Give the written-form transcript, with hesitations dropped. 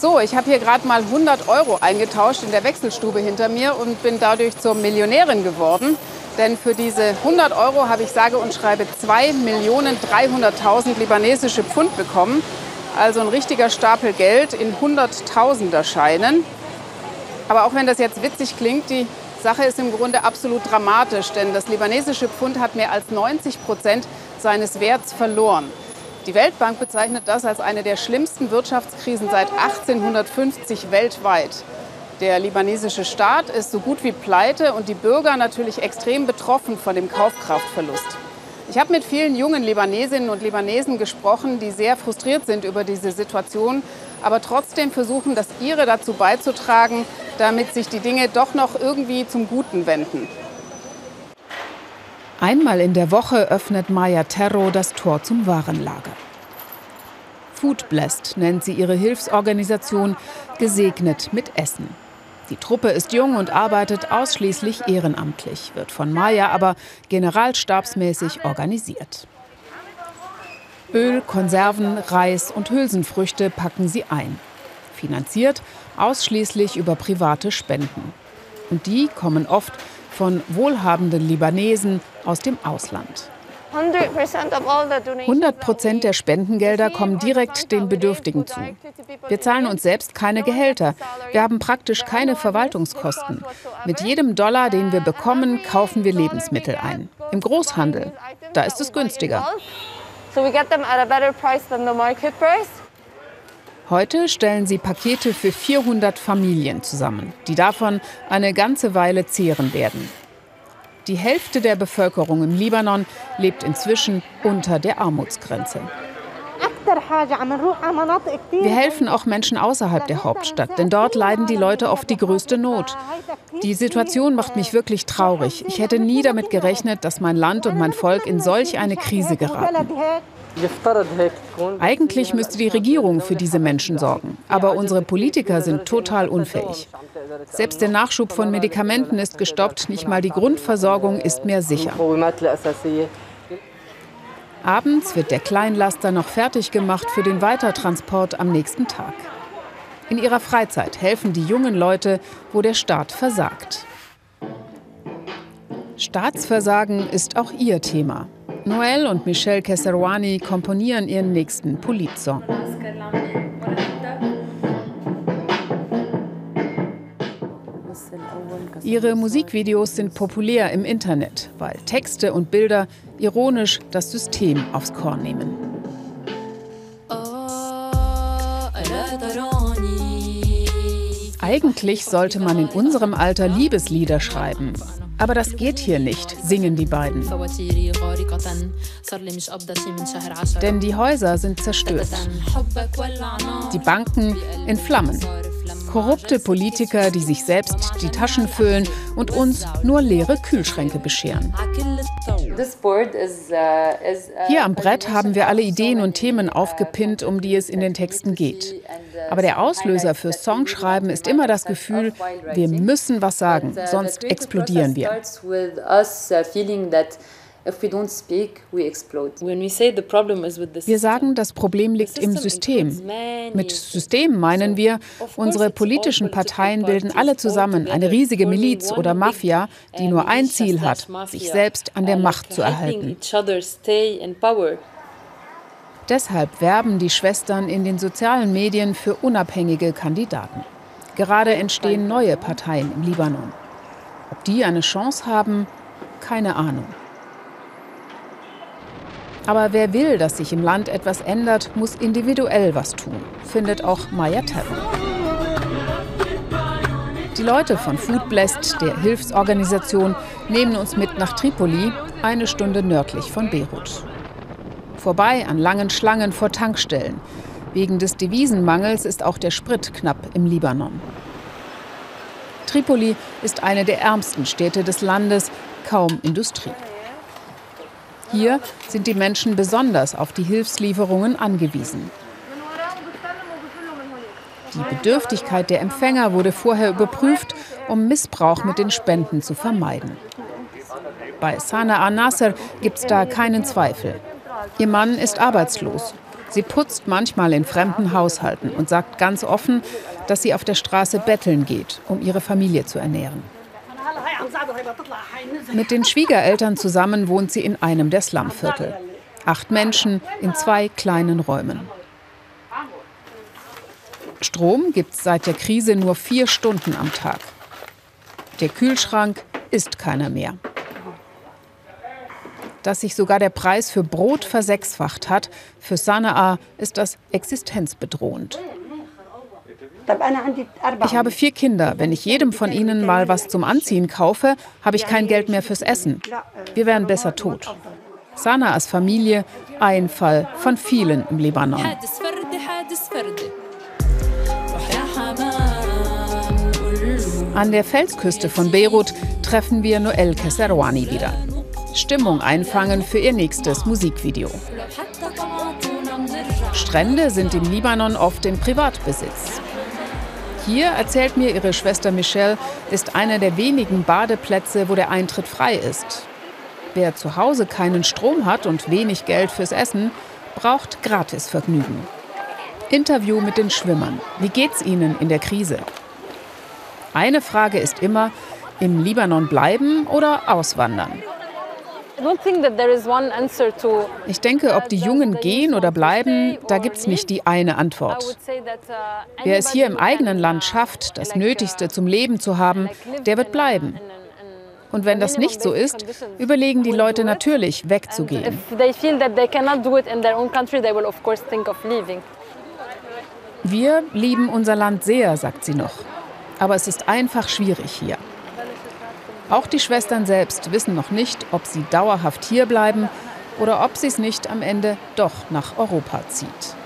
So, ich habe hier gerade mal 100 Euro eingetauscht in der Wechselstube hinter mir und bin dadurch zur Millionärin geworden. Denn für diese 100 Euro habe ich sage und schreibe 2.300.000 libanesische Pfund bekommen. Also ein richtiger Stapel Geld in Hunderttausender-Scheinen. Aber auch wenn das jetzt witzig klingt, die Sache ist im Grunde absolut dramatisch. Denn das libanesische Pfund hat mehr als 90% seines Werts verloren. Die Weltbank bezeichnet das als eine der schlimmsten Wirtschaftskrisen seit 1850 weltweit. Der libanesische Staat ist so gut wie pleite und die Bürger natürlich extrem betroffen von dem Kaufkraftverlust. Ich habe mit vielen jungen Libanesinnen und Libanesen gesprochen, die sehr frustriert sind über diese Situation, aber trotzdem versuchen, das ihre dazu beizutragen, damit sich die Dinge doch noch irgendwie zum Guten wenden. Einmal in der Woche öffnet Maya Terro das Tor zum Warenlager. Foodblessed nennt sie ihre Hilfsorganisation, gesegnet mit Essen. Die Truppe ist jung und arbeitet ausschließlich ehrenamtlich, wird von Maya aber generalstabsmäßig organisiert. Öl, Konserven, Reis und Hülsenfrüchte packen sie ein. Finanziert ausschließlich über private Spenden. Und die kommen oft von wohlhabenden Libanesen aus dem Ausland. 100% der Spendengelder kommen direkt den Bedürftigen zu. Wir zahlen uns selbst keine Gehälter. Wir haben praktisch keine Verwaltungskosten. Mit jedem $, den wir bekommen, kaufen wir Lebensmittel ein. Im Großhandel. Da ist es günstiger. Heute stellen sie Pakete für 400 Familien zusammen, die davon eine ganze Weile zehren werden. Die Hälfte der Bevölkerung im Libanon lebt inzwischen unter der Armutsgrenze. Wir helfen auch Menschen außerhalb der Hauptstadt, denn dort leiden die Leute oft die größte Not. Die Situation macht mich wirklich traurig. Ich hätte nie damit gerechnet, dass mein Land und mein Volk in solch eine Krise geraten. Eigentlich müsste die Regierung für diese Menschen sorgen, aber unsere Politiker sind total unfähig. Selbst der Nachschub von Medikamenten ist gestoppt, nicht mal die Grundversorgung ist mehr sicher. Abends wird der Kleinlaster noch fertig gemacht für den Weitertransport am nächsten Tag. In ihrer Freizeit helfen die jungen Leute, wo der Staat versagt. Staatsversagen ist auch ihr Thema. Noel und Michelle Keserwani komponieren ihren nächsten Polit-Song. Ihre Musikvideos sind populär im Internet, weil Texte und Bilder ironisch das System aufs Korn nehmen. Eigentlich sollte man in unserem Alter Liebeslieder schreiben. Aber das geht hier nicht, singen die beiden. Denn die Häuser sind zerstört. Die Banken in Flammen. Korrupte Politiker, die sich selbst die Taschen füllen und uns nur leere Kühlschränke bescheren. Hier am Brett haben wir alle Ideen und Themen aufgepinnt, um die es in den Texten geht. Aber der Auslöser für Songschreiben ist immer das Gefühl, wir müssen was sagen, sonst explodieren wir. Wir sagen, das Problem liegt im System. Mit System meinen wir, unsere politischen Parteien bilden alle zusammen eine riesige Miliz oder Mafia, die nur ein Ziel hat, sich selbst an der Macht zu erhalten. Deshalb werben die Schwestern in den sozialen Medien für unabhängige Kandidaten. Gerade entstehen neue Parteien im Libanon. Ob die eine Chance haben, keine Ahnung. Aber wer will, dass sich im Land etwas ändert, muss individuell was tun, findet auch Maya Terro. Die Leute von Foodblessed, der Hilfsorganisation, nehmen uns mit nach Tripoli, eine Stunde nördlich von Beirut. Vorbei an langen Schlangen vor Tankstellen. Wegen des Devisenmangels ist auch der Sprit knapp im Libanon. Tripoli ist eine der ärmsten Städte des Landes, kaum Industrie. Hier sind die Menschen besonders auf die Hilfslieferungen angewiesen. Die Bedürftigkeit der Empfänger wurde vorher überprüft, um Missbrauch mit den Spenden zu vermeiden. Bei Sanaa Nasr gibt es da keinen Zweifel. Ihr Mann ist arbeitslos. Sie putzt manchmal in fremden Haushalten und sagt ganz offen, dass sie auf der Straße betteln geht, um ihre Familie zu ernähren. Mit den Schwiegereltern zusammen wohnt sie in einem der Slumviertel. 8 Menschen in 2 kleinen Räumen. Strom gibt es seit der Krise nur 4 Stunden am Tag. Der Kühlschrank isst keiner mehr. Dass sich sogar der Preis für Brot versechsfacht hat, für Sanaa ist das existenzbedrohend. Ich habe 4 Kinder. Wenn ich jedem von ihnen mal was zum Anziehen kaufe, habe ich kein Geld mehr fürs Essen. Wir wären besser tot. Sanaas Familie, ein Fall von vielen im Libanon. An der Felsküste von Beirut treffen wir Noel Keserwani wieder. Stimmung einfangen für ihr nächstes Musikvideo. Strände sind im Libanon oft in Privatbesitz. Hier, erzählt mir ihre Schwester Michelle, ist einer der wenigen Badeplätze, wo der Eintritt frei ist. Wer zu Hause keinen Strom hat und wenig Geld fürs Essen, braucht Gratisvergnügen. Interview mit den Schwimmern. Wie geht's ihnen in der Krise? Eine Frage ist immer, im Libanon bleiben oder auswandern? Ich denke, ob die Jungen gehen oder bleiben, da gibt es nicht die eine Antwort. Wer es hier im eigenen Land schafft, das Nötigste zum Leben zu haben, der wird bleiben. Und wenn das nicht so ist, überlegen die Leute natürlich, wegzugehen. Wir lieben unser Land sehr, sagt sie noch. Aber es ist einfach schwierig hier. Auch die Schwestern selbst wissen noch nicht, ob sie dauerhaft hier bleiben oder ob sie es nicht am Ende doch nach Europa zieht.